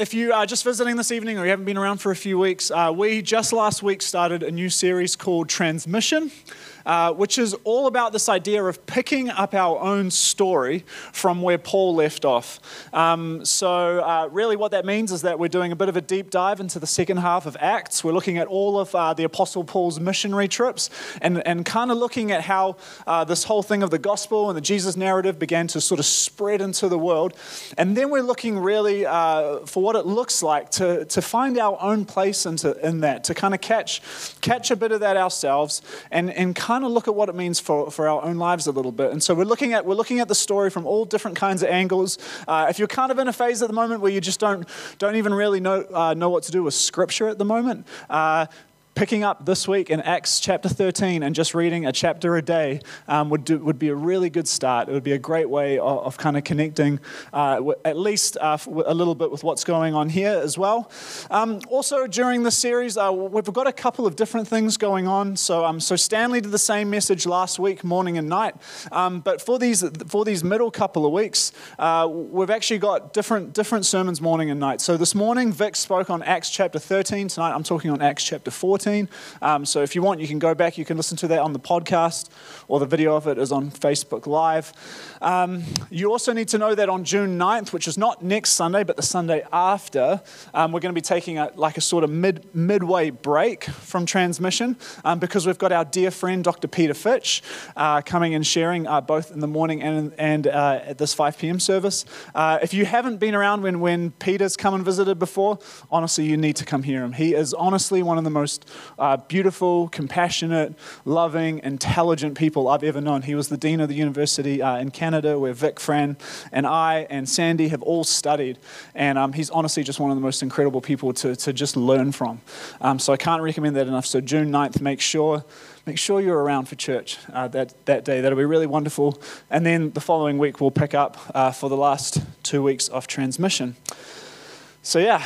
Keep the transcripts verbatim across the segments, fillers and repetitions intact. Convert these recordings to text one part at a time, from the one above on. If you are just visiting this evening or you haven't been around for a few weeks, uh, we just last week started a new series called Transmission, uh, which is all about this idea of picking up our own story from where Paul left off. Um, so uh, really what that means is that we're doing a bit of a deep dive into the second half of Acts. We're looking at all of uh, the Apostle Paul's missionary trips and, and kind of looking at how uh, this whole thing of the gospel and the Jesus narrative began to sort of spread into the world. And then we're looking really uh, for what it looks like to, to find our own place into, in that, to kind of catch catch a bit of that ourselves and, and kind of look at what it means for, for our own lives a little bit. And so we're looking at we're looking at the story from all different kinds of angles. Uh, if you're kind of in a phase at the moment where you just don't don't even really know uh, know what to do with Scripture at the moment, uh, picking up this week in Acts chapter thirteen and just reading a chapter a day um, would do, would be a really good start. It would be a great way of, of kind of connecting uh, w- at least uh, a little bit with what's going on here as well. Um, also during this series, uh, we've got a couple of different things going on. So um, so Stanley did the same message last week, morning and night. Um, but for these for these middle couple of weeks, uh, we've actually got different different sermons morning and night. So this morning, Vic spoke on Acts chapter thirteen. Tonight, I'm talking on Acts chapter fourteen. Um, so if you want, you can go back, you can listen to that on the podcast, or the video of it is on Facebook Live. Um, you also need to know that on June ninth, which is not next Sunday, but the Sunday after, um, we're going to be taking a, like a sort of mid, midway break from Transmission um, because we've got our dear friend, Doctor Peter Fitch, uh, coming and sharing uh, both in the morning and, and uh, at this five p.m. service. Uh, if you haven't been around when, when Peter's come and visited before, honestly, you need to come hear him. He is honestly one of the most Uh, beautiful, compassionate, loving, intelligent people I've ever known. He was the dean of the university uh, in Canada where Vic, Fran, and I and Sandy have all studied. And um, he's honestly just one of the most incredible people to, to just learn from. Um, so I can't recommend that enough. So June ninth, make sure make sure you're around for church uh, that, that day. That'll be really wonderful. And then the following week we'll pick up uh, for the last two weeks of Transmission. So yeah,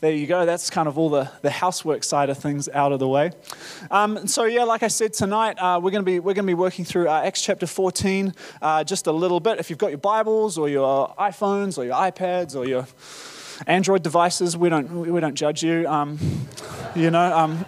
there you go. That's kind of all the, the housework side of things out of the way. Um, so yeah, like I said, tonight uh, we're going to be we're going to be working through uh, Acts chapter fourteen uh, just a little bit. If you've got your Bibles or your iPhones or your iPads or your Android devices, we don't we don't judge you. Um, you know. Um,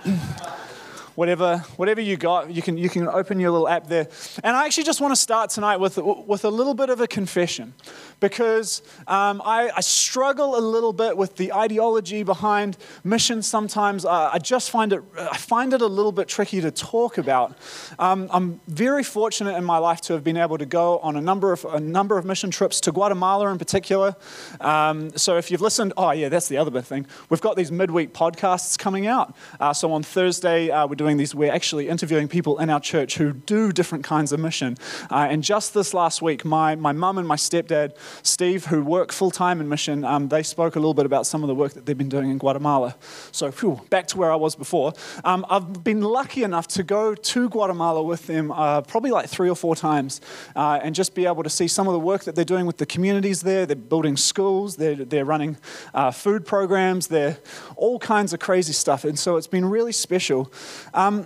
Whatever, whatever you got, you can you can open your little app there. And I actually just want to start tonight with with a little bit of a confession, because um, I, I struggle a little bit with the ideology behind mission. Sometimes I, I just find it I find it a little bit tricky to talk about. Um, I'm very fortunate in my life to have been able to go on a number of a number of mission trips to Guatemala in particular. Um, so if you've listened, oh yeah, that's the other big thing. We've got these midweek podcasts coming out. Uh, so on Thursday uh, we're doing. Doing these, we're actually interviewing people in our church who do different kinds of mission. Uh, and just this last week, my my mum and my stepdad, Steve, who work full-time in mission, um, they spoke a little bit about some of the work that they've been doing in Guatemala. So whew, back to where I was before. Um, I've been lucky enough to go to Guatemala with them uh, probably like three or four times uh, and just be able to see some of the work that they're doing with the communities there. They're building schools, they're, they're running uh, food programs, they're all kinds of crazy stuff. And so it's been really special. Um,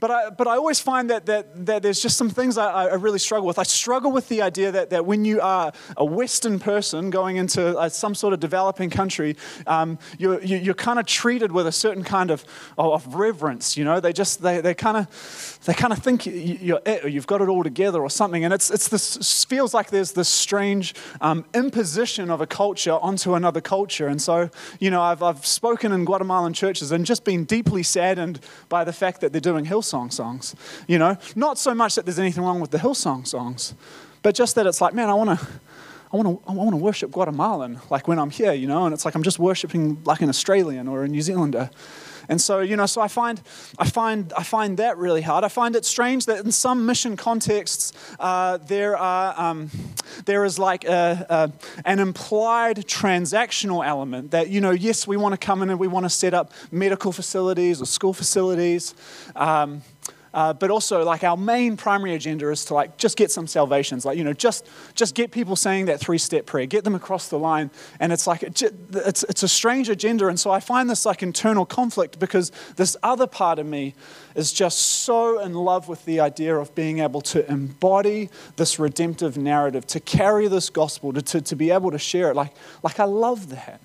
but I but I always find that that, that there's just some things I, I really struggle with. I struggle with the idea that, that when you are a Western person going into a, some sort of developing country, um, you're you're kind of treated with a certain kind of of reverence. You know, they just they they kind of they kind of think you're it or you've got it all together or something. And it's it's this feels like there's this strange um, imposition of a culture onto another culture. And so you know, I've I've spoken in Guatemalan churches and just been deeply saddened by the fact that they're doing Hillsong songs, you know, not so much that there's anything wrong with the Hillsong songs, but just that it's like, man, I want to, I want to, I want to worship Guatemalan, like when I'm here, you know, and it's like I'm just worshiping like an Australian or a New Zealander, And so, you know, so I find, I find, I find that really hard. I find it strange that in some mission contexts, uh, there are, um, there is like a, a, an implied transactional element that, you know, yes, we want to come in and we want to set up medical facilities or school facilities. Um, Uh, but also, like, our main primary agenda is to, like, just get some salvations. Like, you know, just just get people saying that three-step prayer, get them across the line. And it's like, it, it's it's a strange agenda. And so I find this, like, internal conflict because this other part of me is just so in love with the idea of being able to embody this redemptive narrative, to carry this gospel, to to, to be able to share it. Like, like, I love that.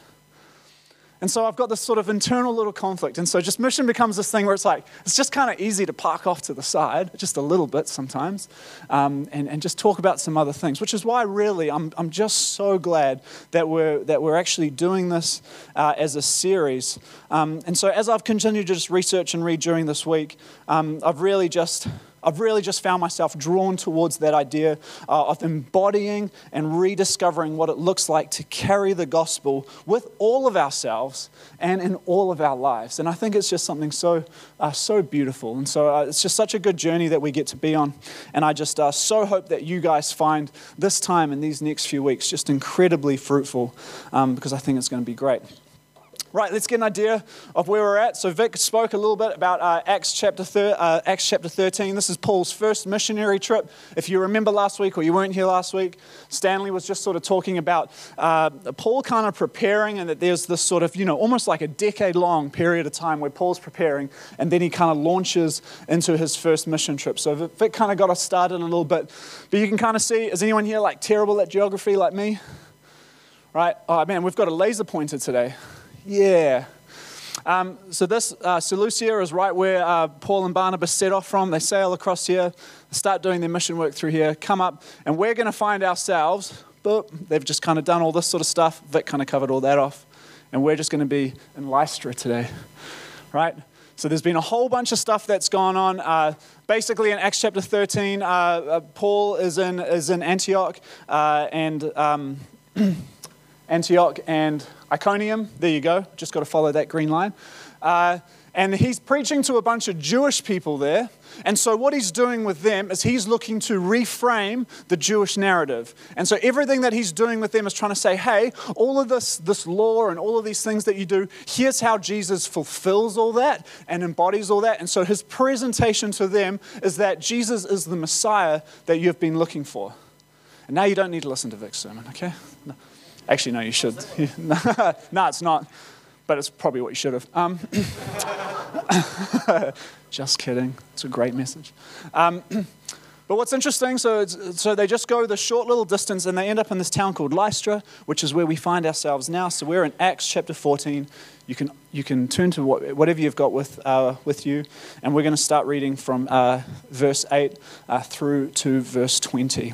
And so I've got this sort of internal little conflict. And so just mission becomes this thing where it's like, it's just kind of easy to park off to the side, just a little bit sometimes, um, and, and just talk about some other things, which is why really I'm, I'm just so glad that we're, that we're actually doing this uh, as a series. Um, and so as I've continued to just research and read during this week, um, I've really just... I've really just found myself drawn towards that idea uh, of embodying and rediscovering what it looks like to carry the gospel with all of ourselves and in all of our lives. And I think it's just something so, uh, so beautiful. And so uh, it's just such a good journey that we get to be on. And I just uh, so hope that you guys find this time and these next few weeks just incredibly fruitful um, because I think it's going to be great. Right, let's get an idea of where we're at. So Vic spoke a little bit about uh, Acts chapter thir- uh, Acts chapter thirteen. This is Paul's first missionary trip. If you remember last week or you weren't here last week, Stanley was just sort of talking about uh, Paul kind of preparing, and that there's this sort of, you know, almost like a decade-long period of time where Paul's preparing, and then he kind of launches into his first mission trip. So Vic kind of got us started a little bit. But you can kind of see, is anyone here like terrible at geography like me? Right? Oh, man, we've got a laser pointer today. Yeah. Um, so this uh, Seleucia is right where uh, Paul and Barnabas set off from. They sail across here, start doing their mission work through here, come up, and we're going to find ourselves, but they've just kind of done all this sort of stuff. Vic kind of covered all that off, and we're just going to be in Lystra today, right? So there's been a whole bunch of stuff that's gone on. Uh, basically, in Acts chapter thirteen, uh, uh, Paul is in is in Antioch uh, and um, Antioch and Iconium, there you go, just got to follow that green line. Uh, and he's preaching to a bunch of Jewish people there. And so what he's doing with them is he's looking to reframe the Jewish narrative. And so everything that he's doing with them is trying to say, hey, all of this, this law and all of these things that you do, here's how Jesus fulfills all that and embodies all that. And so his presentation to them is that Jesus is the Messiah that you've been looking for. And now you don't need to listen to Vic's sermon, okay? No. Actually, no, you should. No, it's not. But it's probably what you should have. Um, just kidding. It's a great message. Um, but what's interesting, so it's, so they just go the short little distance and they end up in this town called Lystra, which is where we find ourselves now. So we're in Acts chapter fourteen. You can you can turn to what, whatever you've got with uh, with you, and we're going to start reading from uh, verse eight uh, through to verse twenty.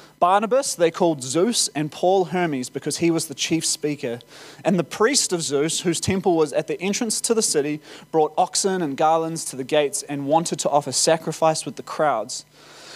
Barnabas they called Zeus, and Paul Hermes, because he was the chief speaker. And the priest of Zeus, whose temple was at the entrance to the city, brought oxen and garlands to the gates and wanted to offer sacrifice with the crowds.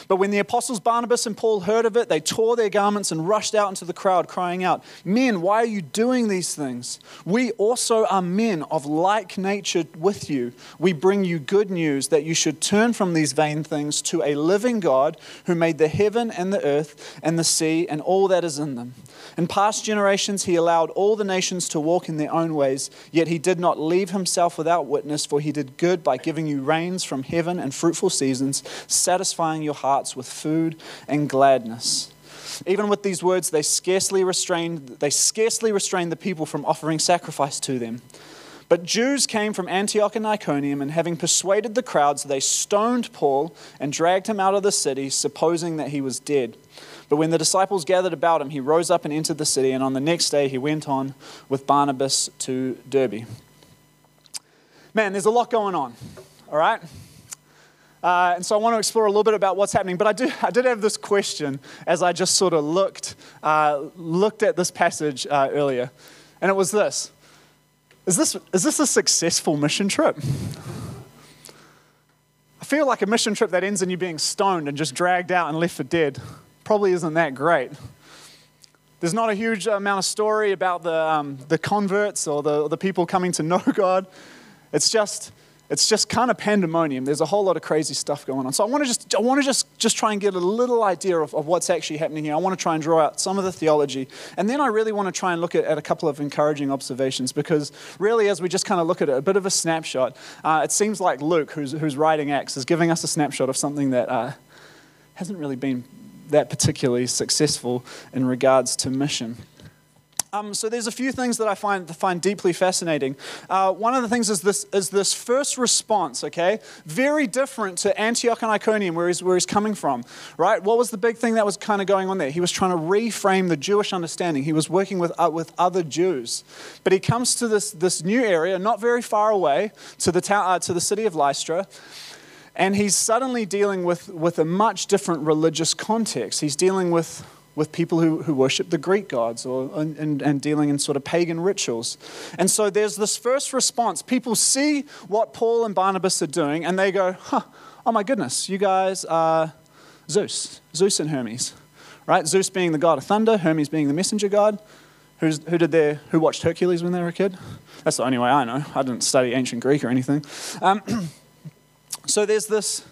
But when the apostles Barnabas and Paul heard of it, they tore their garments and rushed out into the crowd, crying out, "Men, why are you doing these things? We also are men of like nature with you. We bring you good news that you should turn from these vain things to a living God who made the heaven and the earth and the sea and all that is in them. In past generations he allowed all the nations to walk in their own ways, yet he did not leave himself without witness, for he did good by giving you rains from heaven and fruitful seasons, satisfying your heart with food and gladness." Even with these words, they scarcely restrained they scarcely restrained the people from offering sacrifice to them. But Jews came from Antioch and Iconium, and having persuaded the crowds, they stoned Paul and dragged him out of the city, supposing that he was dead. But when the disciples gathered about him, he rose up and entered the city, and on the next day he went on with Barnabas to Derbe. Man, there's a lot going on, all right? Uh, and so I want to explore a little bit about what's happening. But I do, I did have this question as I just sort of looked, uh, looked at this passage uh, earlier. And it was this. Is this, is this a successful mission trip? I feel like a mission trip that ends in you being stoned and just dragged out and left for dead probably isn't that great. There's not a huge amount of story about the um, the converts or the, or the people coming to know God. It's just it's just kind of pandemonium. There's a whole lot of crazy stuff going on. So I want to just I want to just just try and get a little idea of, of what's actually happening here. I want to try and draw out some of the theology, and then I really want to try and look at, at a couple of encouraging observations, because really, as we just kind of look at it, a bit of a snapshot. Uh, it seems like Luke, who's who's writing Acts, is giving us a snapshot of something that uh, hasn't really been that particularly successful in regards to mission. Um, so there's a few things that I find find deeply fascinating. Uh, one of the things is this is this first response, okay? Very different to Antioch and Iconium, where he's, where he's coming from, right? What was the big thing that was kind of going on there? He was trying to reframe the Jewish understanding. He was working with uh, with other Jews. But he comes to this this new area, not very far away, to the town, uh, to the city of Lystra, and he's suddenly dealing with, with a much different religious context. He's dealing with, with people who, who worship the Greek gods or and, and dealing in sort of pagan rituals. And so there's this first response. People see what Paul and Barnabas are doing, and they go, huh, oh my goodness, you guys are Zeus, Zeus and Hermes, right? Zeus being the god of thunder, Hermes being the messenger god. Who's, who did their, who watched Hercules when they were a kid? That's the only way I know. I didn't study ancient Greek or anything. Um, So there's this,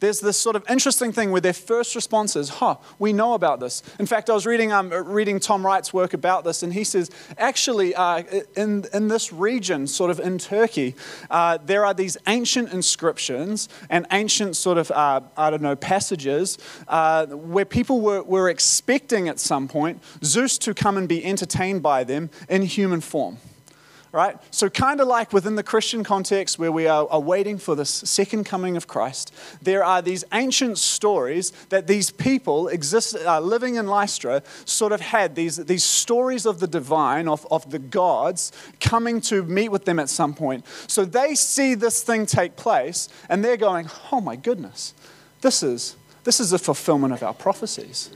there's this sort of interesting thing where their first response is, huh, we know about this. In fact, I was reading um, reading Tom Wright's work about this, and he says, actually, uh, in, in this region, sort of in Turkey, uh, there are these ancient inscriptions and ancient sort of, uh, I don't know, passages uh, where people were, were expecting at some point Zeus to come and be entertained by them in human form. Right? So kind of like within the Christian context where we are, are waiting for this second coming of Christ, there are these ancient stories that these people exist, uh, living in Lystra sort of had, these, these stories of the divine, of, of the gods, coming to meet with them at some point. So they see this thing take place, and they're going, oh my goodness, this is, this is a fulfillment of our prophecies.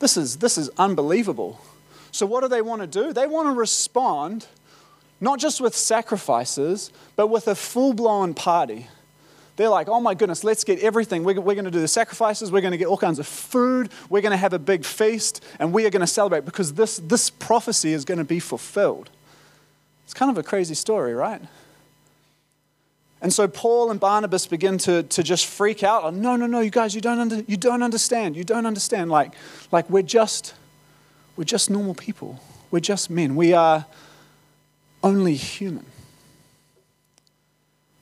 This is, this is unbelievable. So what do they want to do? They want to respond not just with sacrifices, but with a full-blown party. They're like, oh my goodness, let's get everything. We're, we're going to do the sacrifices. We're going to get all kinds of food. We're going to have a big feast, and we are going to celebrate because this, this prophecy is going to be fulfilled. It's kind of a crazy story, right? And so Paul and Barnabas begin to, to just freak out. Oh, no, no, no, you guys, you don't, under, you don't understand. You don't understand. Like, like we're just, we're just normal people. We're just men. We are only human.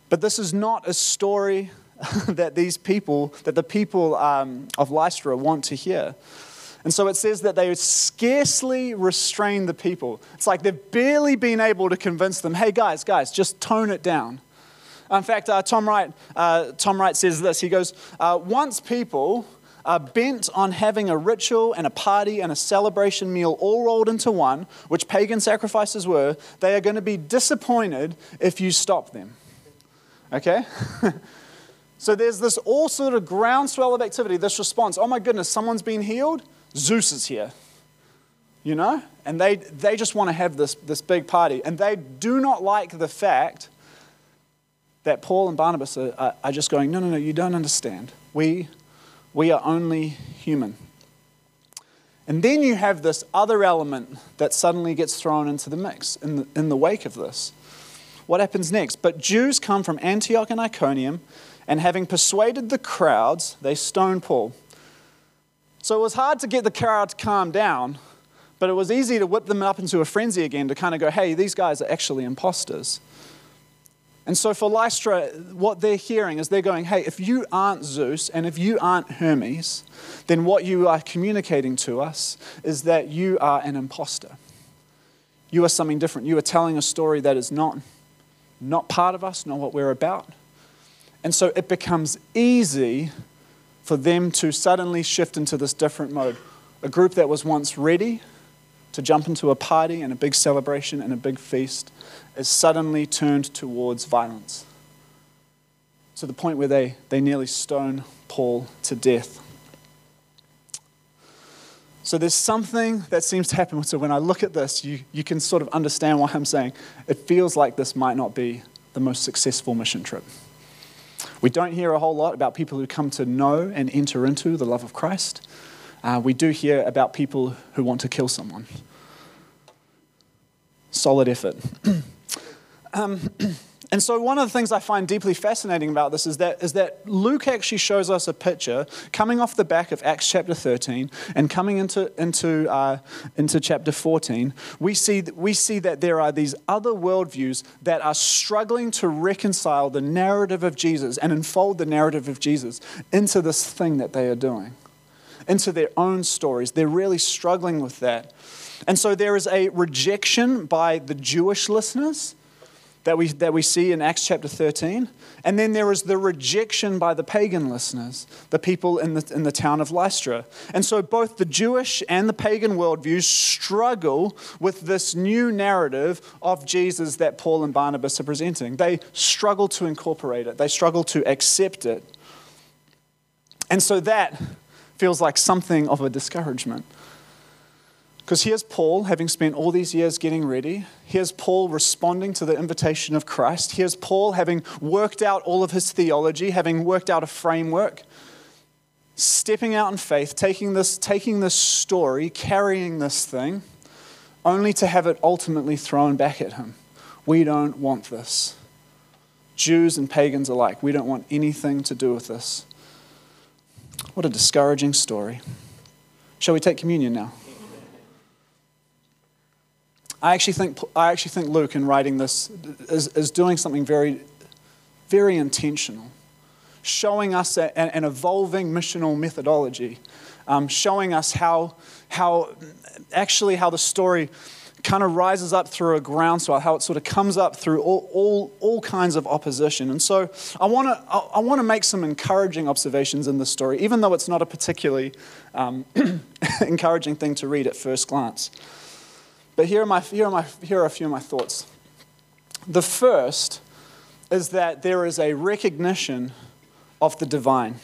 But this is not a story that these people, that the people um, of Lystra want to hear. And so it says that they scarcely restrain the people. It's like they've barely been able to convince them, hey guys, guys, just tone it down. In fact, uh, Tom Wright, uh, Tom Wright says this. He goes, uh, once people are bent on having a ritual and a party and a celebration meal all rolled into one, which pagan sacrifices were, they are going to be disappointed if you stop them. Okay? So there's this all sort of groundswell of activity, this response, oh my goodness, someone's been healed, Zeus is here. You know? And they, they just want to have this, this big party. And they do not like the fact that Paul and Barnabas are, are, are just going, no, no, no, you don't understand. We... We are only human. And then you have this other element that suddenly gets thrown into the mix in the, in the wake of this. What happens next? But Jews come from Antioch and Iconium, and having persuaded the crowds, they stoned Paul. So it was hard to get the crowd to calm down, but it was easy to whip them up into a frenzy again to kind of go, hey, these guys are actually imposters. And so for Lystra, what they're hearing is they're going, hey, if you aren't Zeus and if you aren't Hermes, then what you are communicating to us is that you are an imposter. You are something different. You are telling a story that is not, not part of us, not what we're about. And so it becomes easy for them to suddenly shift into this different mode. A group that was once ready to jump into a party and a big celebration and a big feast is suddenly turned towards violence. to the point where they, they nearly stone Paul to death. So there's something that seems to happen. So when I look at this, you, you can sort of understand why I'm saying it feels like this might not be the most successful mission trip. We don't hear a whole lot about people who come to know and enter into the love of Christ. Uh, we do hear about people who want to kill someone. Solid effort. um, and so one of the things I find deeply fascinating about this is that, is that Luke actually shows us a picture coming off the back of Acts chapter thirteen and coming into into uh, into chapter fourteen. We see that, we see that there are these other worldviews that are struggling to reconcile the narrative of Jesus and unfold the narrative of Jesus into this thing that they are doing, into their own stories. They're really struggling with that. And so there is a rejection by the Jewish listeners that we, that we see in Acts chapter thirteen. And then there is the rejection by the pagan listeners, the people in the, in the town of Lystra. And so both the Jewish and the pagan worldviews struggle with this new narrative of Jesus that Paul and Barnabas are presenting. They struggle to incorporate it. They struggle to accept it. And so that feels like something of a discouragement. Because here's Paul, having spent all these years getting ready. Here's Paul responding to the invitation of Christ. Here's Paul having worked out all of his theology, having worked out a framework, stepping out in faith, taking this, taking this story, carrying this thing, only to have it ultimately thrown back at him. We don't want this. Jews and pagans alike, we don't want anything to do with this. What a discouraging story. Shall we take communion now? I actually think I actually think Luke, in writing this, is, is doing something very, very intentional, showing us a, an evolving missional methodology, um, showing us how how actually how the story kind of rises up through a groundswell, how it sort of comes up through all all, all kinds of opposition. And so I want to I want to make some encouraging observations in this story, even though it's not a particularly um, encouraging thing to read at first glance. But here are, my, here, are my, here are a few of my thoughts. The first is that there is a recognition of the divine.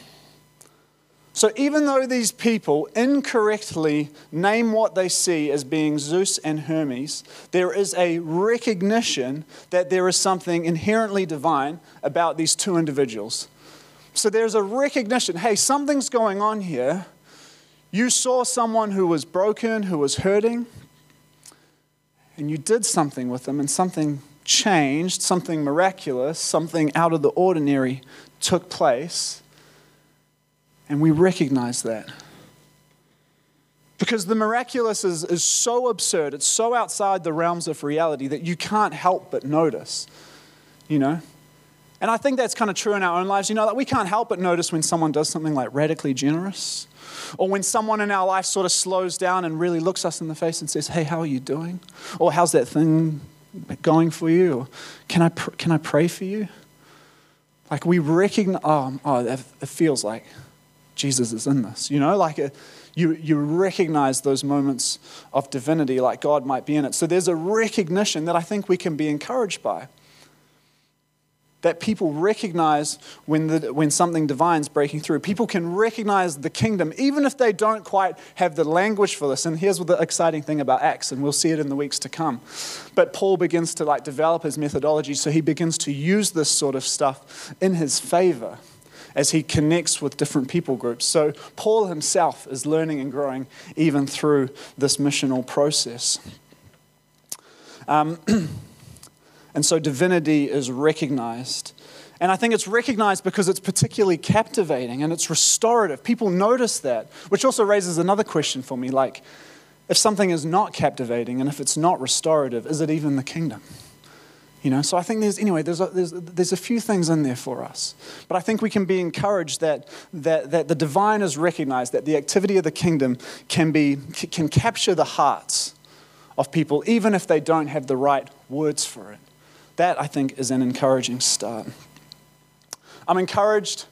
So even though these people incorrectly name what they see as being Zeus and Hermes, there is a recognition that there is something inherently divine about these two individuals. So there's a recognition, hey, something's going on here. You saw someone who was broken, who was hurting, and you did something with them, and something changed, something miraculous, something out of the ordinary took place. And we recognize that. Because the miraculous is, is so absurd, it's so outside the realms of reality that you can't help but notice, you know? And I think that's kind of true in our own lives. You know, like we can't help but notice when someone does something like radically generous, or when someone in our life sort of slows down and really looks us in the face and says, hey, how are you doing? Or how's that thing going for you? Or, can I pr- can I pray for you? Like we recognize, oh, oh, it feels like Jesus is in this. You know, like a, you, you recognize those moments of divinity, like God might be in it. So there's a recognition that I think we can be encouraged by. That people recognize when, the, when something divine is breaking through. People can recognize the kingdom, even if they don't quite have the language for this. And here's the exciting thing about Acts, and we'll see it in the weeks to come. But Paul begins to like develop his methodology, so he begins to use this sort of stuff in his favor as he connects with different people groups. So Paul himself is learning and growing even through this missional process. Um And so divinity is recognized. And I think it's recognized because it's particularly captivating and it's restorative. People notice that, which also raises another question for me, like, if something is not captivating and if it's not restorative, is it even the kingdom? You know, so I think there's, anyway, there's a, there's, there's a few things in there for us. But I think we can be encouraged that, that, that the divine is recognized, that the activity of the kingdom can be, can capture the hearts of people, even if they don't have the right words for it. That, I think, is an encouraging start. I'm encouraged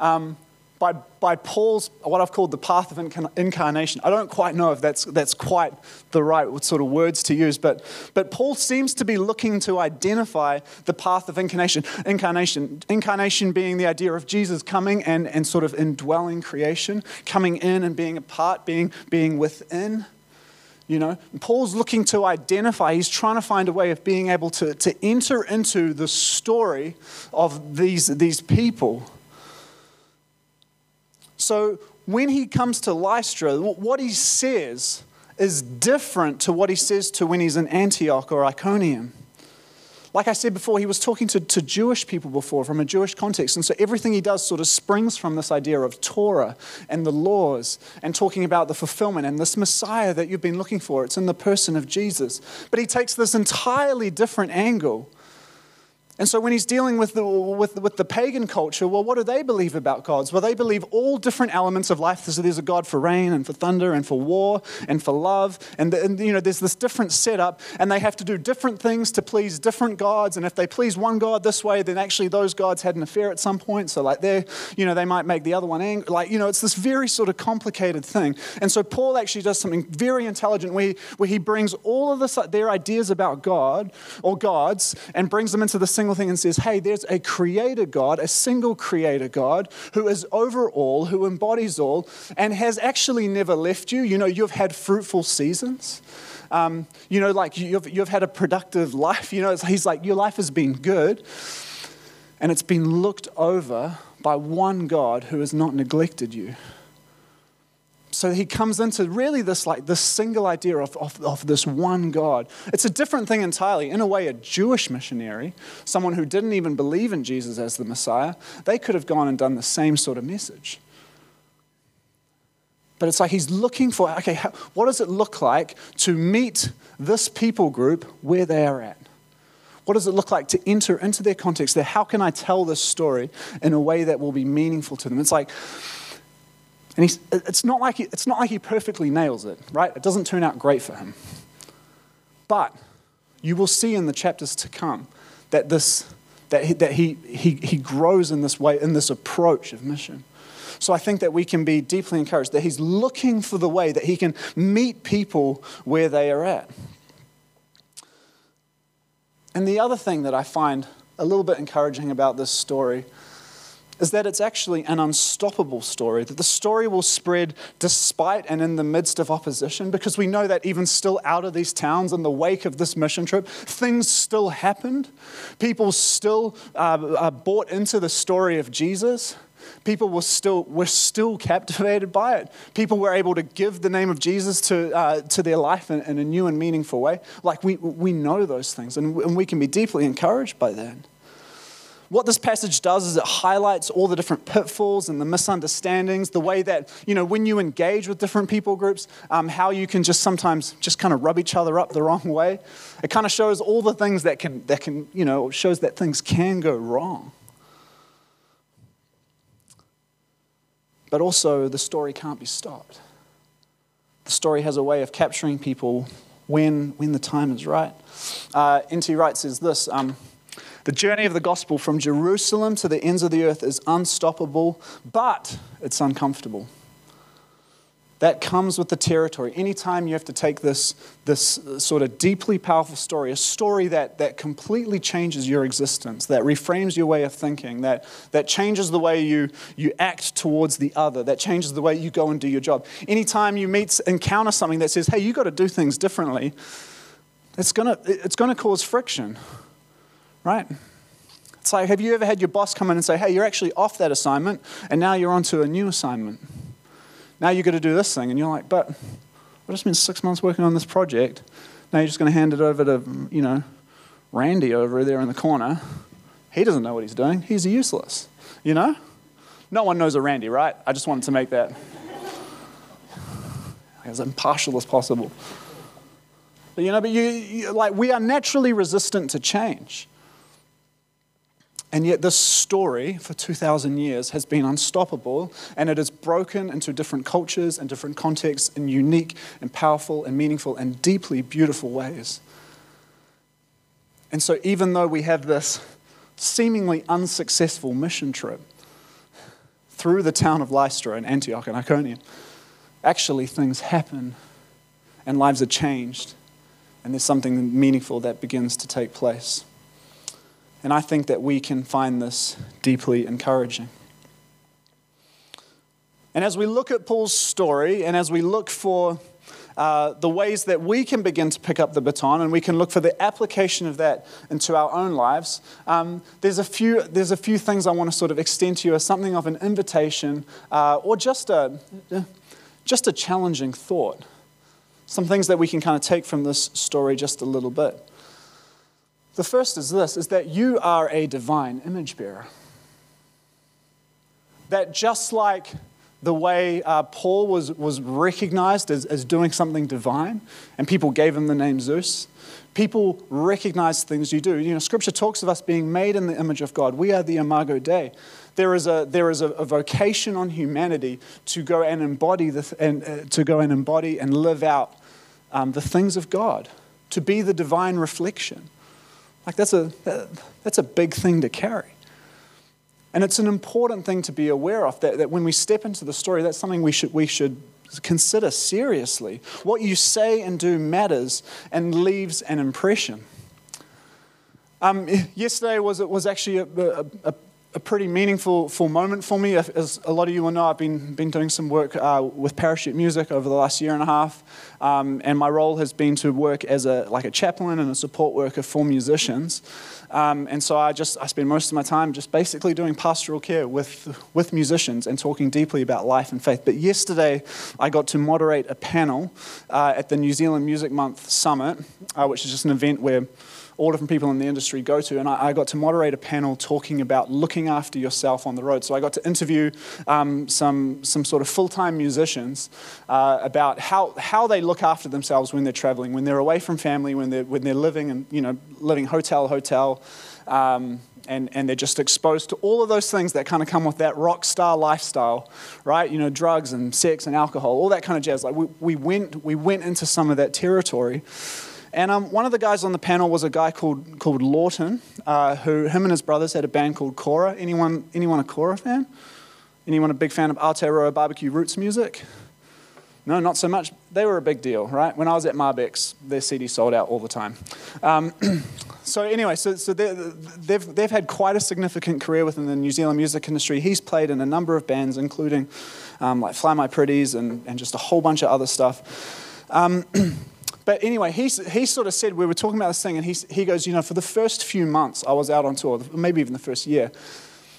um, by by Paul's, what I've called the path of inc- incarnation. I don't quite know if that's that's quite the right sort of words to use, but but Paul seems to be looking to identify the path of incarnation. Incarnation, incarnation being the idea of Jesus coming and, and sort of indwelling creation, coming in and being a part, being being within. You know, Paul's looking to identify, he's trying to find a way of being able to, to enter into the story of these, these people. So when he comes to Lystra, what he says is different to what he says to when he's in Antioch or Iconium. Like I said before, he was talking to, to Jewish people before from a Jewish context. And so everything he does sort of springs from this idea of Torah and the laws and talking about the fulfillment and this Messiah that you've been looking for. It's in the person of Jesus. But he takes this entirely different angle. And so when he's dealing with the, with, with the pagan culture, well, what do they believe about gods? Well, they believe all different elements of life. So there's a god for rain and for thunder and for war and for love. And, the, and you know, there's this different setup, and they have to do different things to please different gods. And if they please one god this way, then actually those gods had an affair at some point. So like they, you know, they might make the other one angry. Like, you know, it's this very sort of complicated thing. And so Paul actually does something very intelligent where he, where he brings all of this, their ideas about God or gods and brings them into the single thing and says, hey, there's a creator God, a single creator God who is over all, who embodies all, and has actually never left you. You know, you've had fruitful seasons. Um, you know, like you've you've had a productive life. You know, it's, he's like, your life has been good, and it's been looked over by one God who has not neglected you. So he comes into really this like this single idea of, of, of this one God. It's a different thing entirely. In a way, a Jewish missionary, someone who didn't even believe in Jesus as the Messiah, they could have gone and done the same sort of message. But it's like he's looking for, okay, how, what does it look like to meet this people group where they are at? What does it look like to enter into their context there? How can I tell this story in a way that will be meaningful to them? It's like... And he's, it's not like he, it's not like he perfectly nails it, right? It doesn't turn out great for him. But you will see in the chapters to come that this that he, that he he he grows in this way, in this approach of mission. So I think that we can be deeply encouraged that he's looking for the way that he can meet people where they are at. And the other thing that I find a little bit encouraging about this story is that it's actually an unstoppable story, that the story will spread despite and in the midst of opposition, because we know that even still out of these towns, in the wake of this mission trip, things still happened. People still uh, are bought into the story of Jesus. People were still were still captivated by it. People were able to give the name of Jesus to uh, to their life in, in a new and meaningful way. Like we, we know those things, and, and we can be deeply encouraged by that. What this passage does is it highlights all the different pitfalls and the misunderstandings, the way that, you know, when you engage with different people groups, um, how you can just sometimes just kind of rub each other up the wrong way. It kind of shows all the things that can, that can, you know, shows that things can go wrong. But also the story can't be stopped. The story has a way of capturing people when, when the time is right. Uh, N T Wright says this, um, the journey of the gospel from Jerusalem to the ends of the earth is unstoppable, but it's uncomfortable. That comes with the territory. Anytime you have to take this, this sort of deeply powerful story, a story that, that completely changes your existence, that reframes your way of thinking, that, that changes the way you, you act towards the other, that changes the way you go and do your job. Anytime you meet, encounter something that says, hey, you've got to do things differently, it's gonna, it's gonna cause friction. Right? It's like, have you ever had your boss come in and say, hey, you're actually off that assignment, and now you're onto a new assignment. Now you've got to do this thing. And you're like, but I just spent six months working on this project. Now you're just going to hand it over to, you know, Randy over there in the corner. He doesn't know what he's doing. He's useless. You know? No one knows a Randy, right? I just wanted to make that as impartial as possible. But, you know, but you, you like, we are naturally resistant to change. And yet this story for two thousand years has been unstoppable, and it is broken into different cultures and different contexts in unique and powerful and meaningful and deeply beautiful ways. And so even though we have this seemingly unsuccessful mission trip, through the town of Lystra and Antioch and Iconium, actually things happen and lives are changed and there's something meaningful that begins to take place. And I think that we can find this deeply encouraging. And as we look at Paul's story and as we look for uh, the ways that we can begin to pick up the baton and we can look for the application of that into our own lives, um, there's a few there's a few things I want to sort of extend to you as something of an invitation uh, or just a, just a challenging thought. Some things that we can kind of take from this story just a little bit. The first is this, is that you are a divine image bearer. That just like the way uh, Paul was, was recognized as, as doing something divine, and people gave him the name Zeus. People recognize things you do. You know, Scripture talks of us being made in the image of God. We are the Imago Dei. There is a there is a, a vocation on humanity to go and embody the and uh, to go and embody and live out um, the things of God, to be the divine reflection. Like that's a that's a big thing to carry. And it's an important thing to be aware of, that, that when we step into the story, that's something we should, we should consider seriously. What you say and do matters and leaves an impression. Um, yesterday was, it was actually a, a, a pretty meaningful full moment for me. As a lot of you will know, I've been, been doing some work uh, with Parachute Music over the last year and a half, um, and my role has been to work as a, like a chaplain and a support worker for musicians. Um, and so I just I spend most of my time just basically doing pastoral care with with musicians and talking deeply about life and faith. But yesterday I got to moderate a panel uh, at the New Zealand Music Month Summit, uh, which is just an event where all different people in the industry go to. And I, I got to moderate a panel talking about looking after yourself on the road. So I got to interview um, some some sort of full-time musicians uh, about how how they look after themselves when they're traveling, when they're away from family, when they're when they're living and you know living hotel hotel. Um, and, and they're just exposed to all of those things that kind of come with that rock star lifestyle, right? You know, drugs and sex and alcohol, all that kind of jazz. Like we, we went we went into some of that territory. And um, one of the guys on the panel was a guy called called Lawton, uh, who him and his brothers had a band called Cora. Anyone anyone a Cora fan? Anyone a big fan of Aotearoa barbecue roots music? No, not so much. They were a big deal, right? When I was at Marbex, their C D sold out all the time. Um, so anyway, so, so they've, they've had quite a significant career within the New Zealand music industry. He's played in a number of bands, including um, like Fly My Pretties and, and just a whole bunch of other stuff. Um, but anyway, he, he sort of said, we were talking about this thing, and he, he goes, you know, for the first few months I was out on tour, maybe even the first year,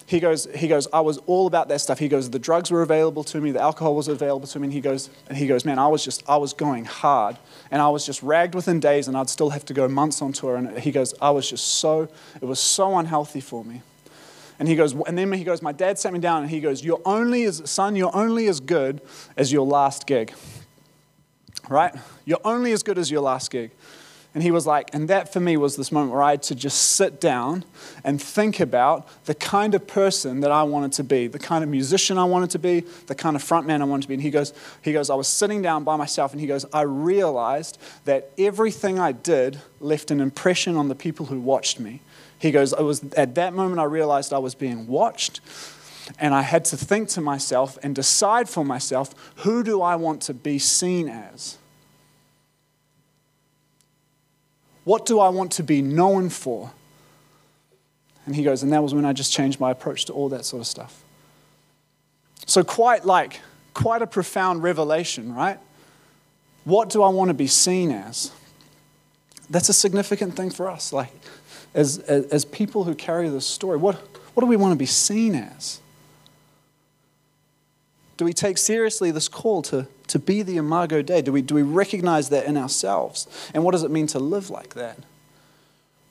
He goes, he goes, I was all about that stuff. He goes, the drugs were available to me, the alcohol was available to me, and he goes, and he goes, man, I was just, I was going hard, and I was just ragged within days, and I'd still have to go months on tour, and he goes, I was just so, it was so unhealthy for me. And he goes, and then he goes, my dad sat me down, and he goes, you're only as, son, you're only as good as your last gig, right? You're only as good as your last gig. And he was like, and that for me was this moment where I had to just sit down and think about the kind of person that I wanted to be, the kind of musician I wanted to be, the kind of frontman I wanted to be. And he goes, he goes, I was sitting down by myself, and he goes, I realized that everything I did left an impression on the people who watched me. He goes, it was at that moment I realized I was being watched, and I had to think to myself and decide for myself, who do I want to be seen as? What do I want to be known for? And he goes, and that was when I just changed my approach to all that sort of stuff. So quite like, quite a profound revelation, right? What do I want to be seen as? That's a significant thing for us, like as, as, as people who carry this story. What, what do we want to be seen as? Do we take seriously this call to, to be the Imago Dei? Do we, do we recognize that in ourselves? And what does it mean to live like that?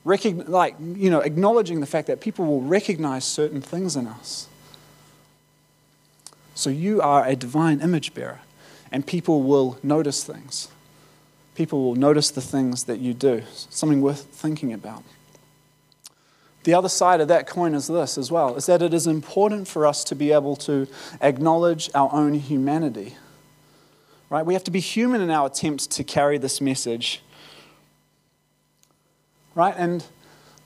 Recogn- like, you know, acknowledging the fact that people will recognize certain things in us. So you are a divine image bearer, and people will notice things. People will notice the things that you do. Something worth thinking about. The other side of that coin is this as well, is that it is important for us to be able to acknowledge our own humanity. Right? We have to be human in our attempts to carry this message. Right? And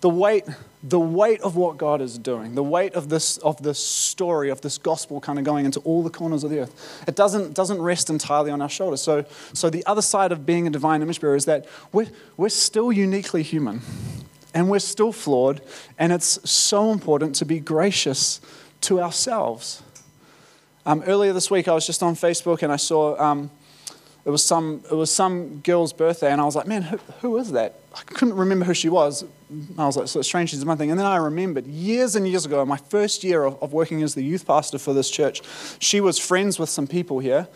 the weight, the weight of what God is doing, the weight of this of this story, of this gospel kind of going into all the corners of the earth, it doesn't doesn't rest entirely on our shoulders. So so the other side of being a divine image bearer is that we're we're still uniquely human, and we're still flawed, and it's so important to be gracious to ourselves. Um, earlier this week, I was just on Facebook and I saw um, it was some it was some girl's birthday, and I was like, man, who, who is that? I couldn't remember who she was. I was like, so it's strange, she's one thing. And then I remembered years and years ago, in my first year of, of working as the youth pastor for this church, she was friends with some people here,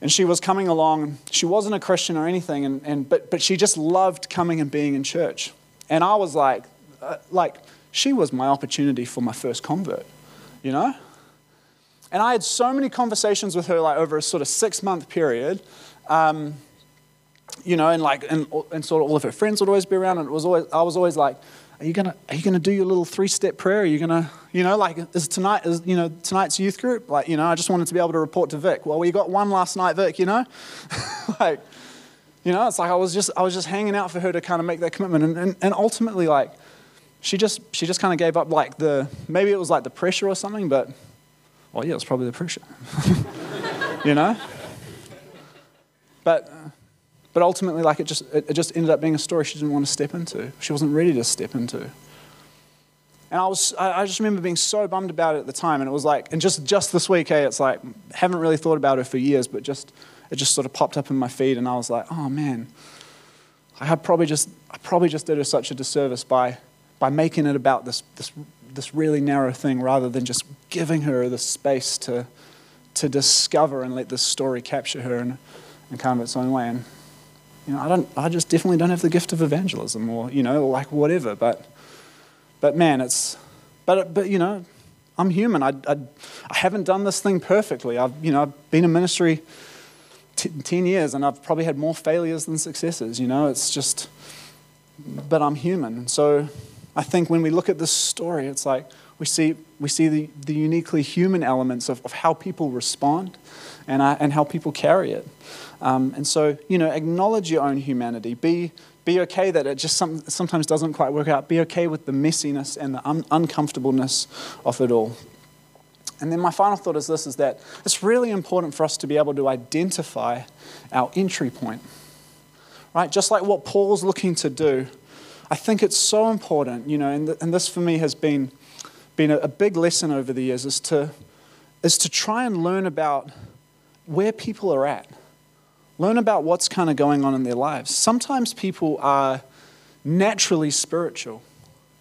and she was coming along. She wasn't a Christian or anything, and, and but but she just loved coming and being in church. And I was like, uh, like she was my opportunity for my first convert, you know? And I had so many conversations with her, like over a sort of six-month period, um, you know, and like, and, and sort of all of her friends would always be around, and it was always, I was always like, are you gonna, are you gonna do your little three-step prayer? Are you gonna, you know, like, is tonight, is you know, tonight's youth group? Like, you know, I just wanted to be able to report to Vic. Well, we got one last night, Vic, you know, like, you know, it's like I was just, I was just hanging out for her to kind of make that commitment, and and, and ultimately, like, she just, she just kind of gave up, like the, maybe it was like the pressure or something, but. Well, yeah, it's probably the pressure, you know? But but ultimately, like, it just it, it just ended up being a story she didn't want to step into. She wasn't ready to step into. And I was I, I just remember being so bummed about it at the time, and it was like, and just, just this week, hey, it's like, haven't really thought about it for years, but just it just sort of popped up in my feed, and I was like, oh, man, I had probably just I probably just did her such a disservice by by making it about this this. this really narrow thing, rather than just giving her the space to to discover and let this story capture her in, in kind of its own way. And you know, I don't, I just definitely don't have the gift of evangelism, or you know, like whatever. But but man, it's but but you know, I'm human. I I, I haven't done this thing perfectly. I've you know, I've been in ministry t- ten years, and I've probably had more failures than successes. You know, it's just. But I'm human, so. I think when we look at this story, it's like we see we see the, the uniquely human elements of, of how people respond and uh, and how people carry it. Um, and so, you know, acknowledge your own humanity. Be be okay that it just some, sometimes doesn't quite work out. Be okay with the messiness and the un- uncomfortableness of it all. And then my final thought is this, is that it's really important for us to be able to identify our entry point, right? Just like what Paul's looking to do. I think it's so important, you know, and, th- and this for me has been been a, a big lesson over the years, is to is to try and learn about where people are at, learn about what's kind of going on in their lives. Sometimes people are naturally spiritual.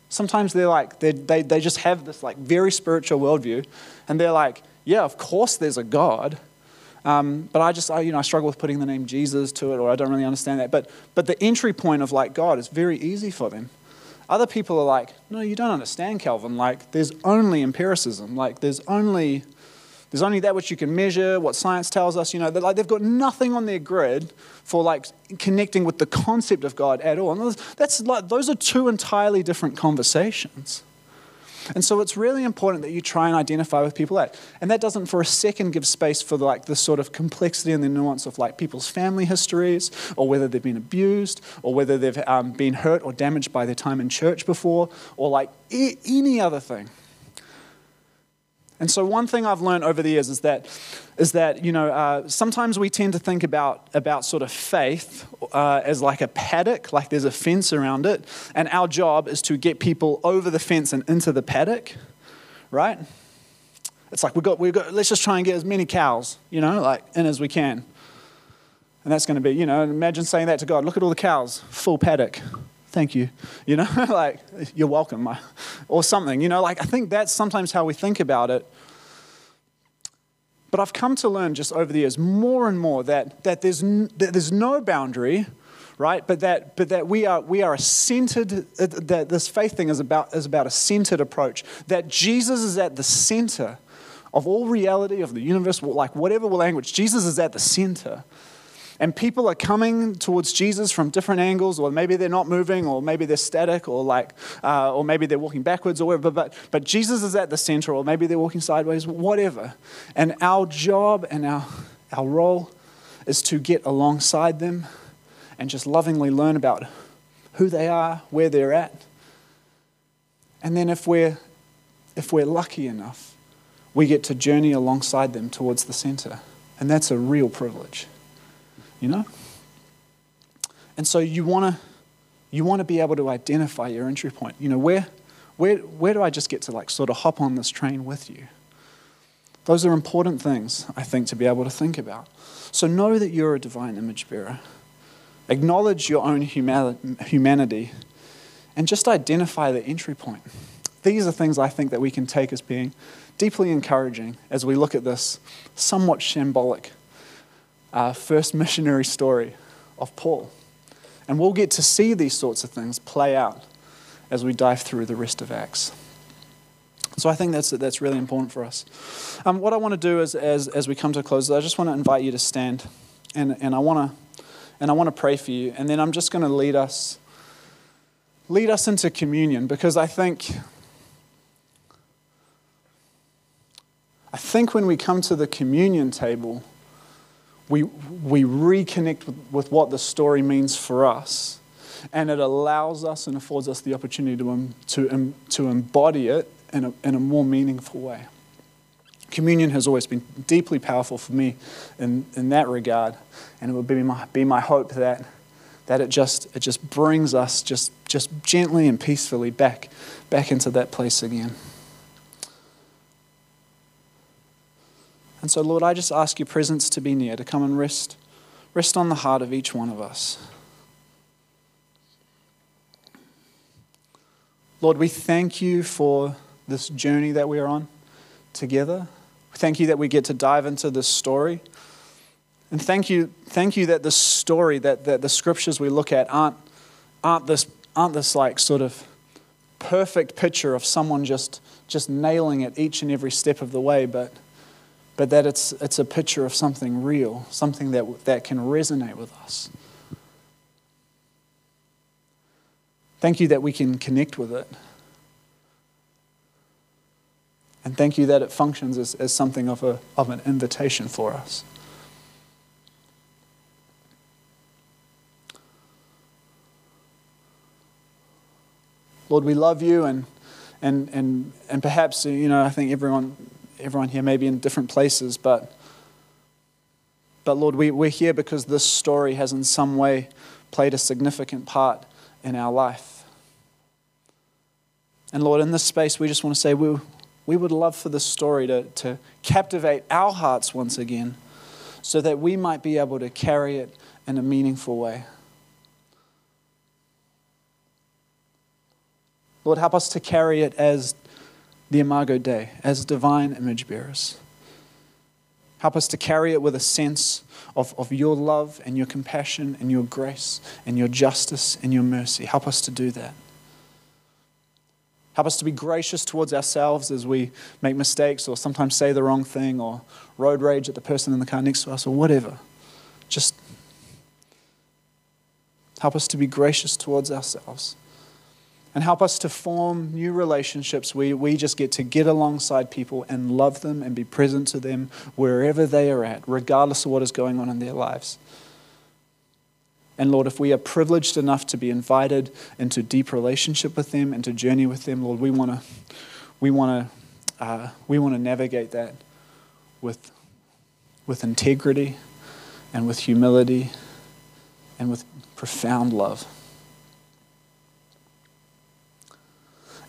Sometimes they're like they they they just have this like very spiritual worldview, and they're like, yeah, of course, there's a God. Um, but I just, I, you know, I struggle with putting the name Jesus to it, or I don't really understand that. But but the entry point of like God is very easy for them. Other people are like, no, you don't understand, Calvin. Like there's only empiricism. Like there's only there's only that which you can measure, what science tells us. You know, like they've got nothing on their grid for like connecting with the concept of God at all. And that's like those are two entirely different conversations. And so it's really important that you try and identify with people at. And that doesn't for a second give space for like the sort of complexity and the nuance of like people's family histories, or whether they've been abused, or whether they've um, been hurt or damaged by their time in church before, or like e- any other thing. And so one thing I've learned over the years is that, is that you know, uh, sometimes we tend to think about about sort of faith uh, as like a paddock, like there's a fence around it, and our job is to get people over the fence and into the paddock, right? It's like we got we got let's just try and get as many cows, you know, like in as we can, and that's going to be you know, imagine saying that to God. Look at all the cows, full paddock. Thank you, you know, like, you're welcome, or something, you know, like, I think that's sometimes how we think about it. But I've come to learn just over the years more and more that that there's n- that there's no boundary, right, but that but that we are we are a centered, uh, that this faith thing is about is about a centered approach, that Jesus is at the center of all reality, of the universe, like, whatever language, Jesus is at the center. And people are coming towards Jesus from different angles, or maybe they're not moving, or maybe they're static, or like, uh, or maybe they're walking backwards, or whatever. But but Jesus is at the center, or maybe they're walking sideways, whatever. And our job and our our role is to get alongside them, and just lovingly learn about who they are, where they're at, And then if we're, if we're lucky enough, we get to journey alongside them towards the centre. And that's a real privilege, you know? And so you want to you want to be able to identify your entry point. You know, where, where, where do I just get to like sort of hop on this train with you? Those are important things, I think, to be able to think about. So know that you're a divine image bearer. Acknowledge your own humanity and just identify the entry point. These are things I think that we can take as being deeply encouraging as we look at this somewhat shambolic uh, first missionary story of Paul. And we'll get to see these sorts of things play out as we dive through the rest of Acts. So I think that's that's really important for us. Um, what I want to do is, as as we come to a close, I just want to invite you to stand, and and I want to and I want to pray for you, and then I'm just going to lead us lead us into communion, because I think I think when we come to the communion table, we we reconnect with, with what the story means for us, and it allows us and affords us the opportunity to um, to um, to embody it. In a, in a more meaningful way. Communion has always been deeply powerful for me in, in that regard, and it would be my be my hope that that it just it just brings us just just gently and peacefully back back into that place again. And so, Lord, I just ask your presence to be near, to come and rest rest on the heart of each one of us. Lord, we thank you for this journey that we are on together. Thank you that we get to dive into this story. And thank you, thank you that this story, that, that the scriptures we look at aren't aren't this aren't this like sort of perfect picture of someone just just nailing it each and every step of the way, but but that it's it's a picture of something real, something that that can resonate with us. Thank you that we can connect with it. And thank you that it functions as, as something of, a, of an invitation for us. Lord, we love you, and and and, and perhaps, you know, I think everyone everyone here may be in different places, but but Lord, we, we're here because this story has in some way played a significant part in our life. And Lord, in this space, we just want to say we We would love for this story to, to captivate our hearts once again, so that we might be able to carry it in a meaningful way. Lord, help us to carry it as the Imago Dei, as divine image bearers. Help us to carry it with a sense of, of your love and your compassion and your grace and your justice and your mercy. Help us to do that. Help us to be gracious towards ourselves as we make mistakes or sometimes say the wrong thing or road rage at the person in the car next to us or whatever. Just help us to be gracious towards ourselves. And help us to form new relationships where we just get to get alongside people and love them and be present to them wherever they are at, regardless of what is going on in their lives. And Lord, if we are privileged enough to be invited into deep relationship with them and to journey with them, Lord, we want to, we want to, uh, we want to navigate that with, with integrity, and with humility, and with profound love.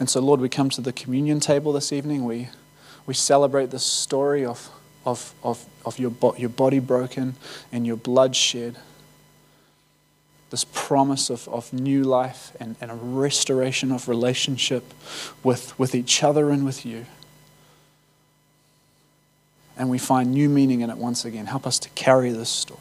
And so, Lord, we come to the communion table this evening. We, we celebrate this story of of of of your bo- your body broken and your blood shed. This promise of, of new life and, and a restoration of relationship with, with each other and with you. And we find new meaning in it once again. Help us to carry this story.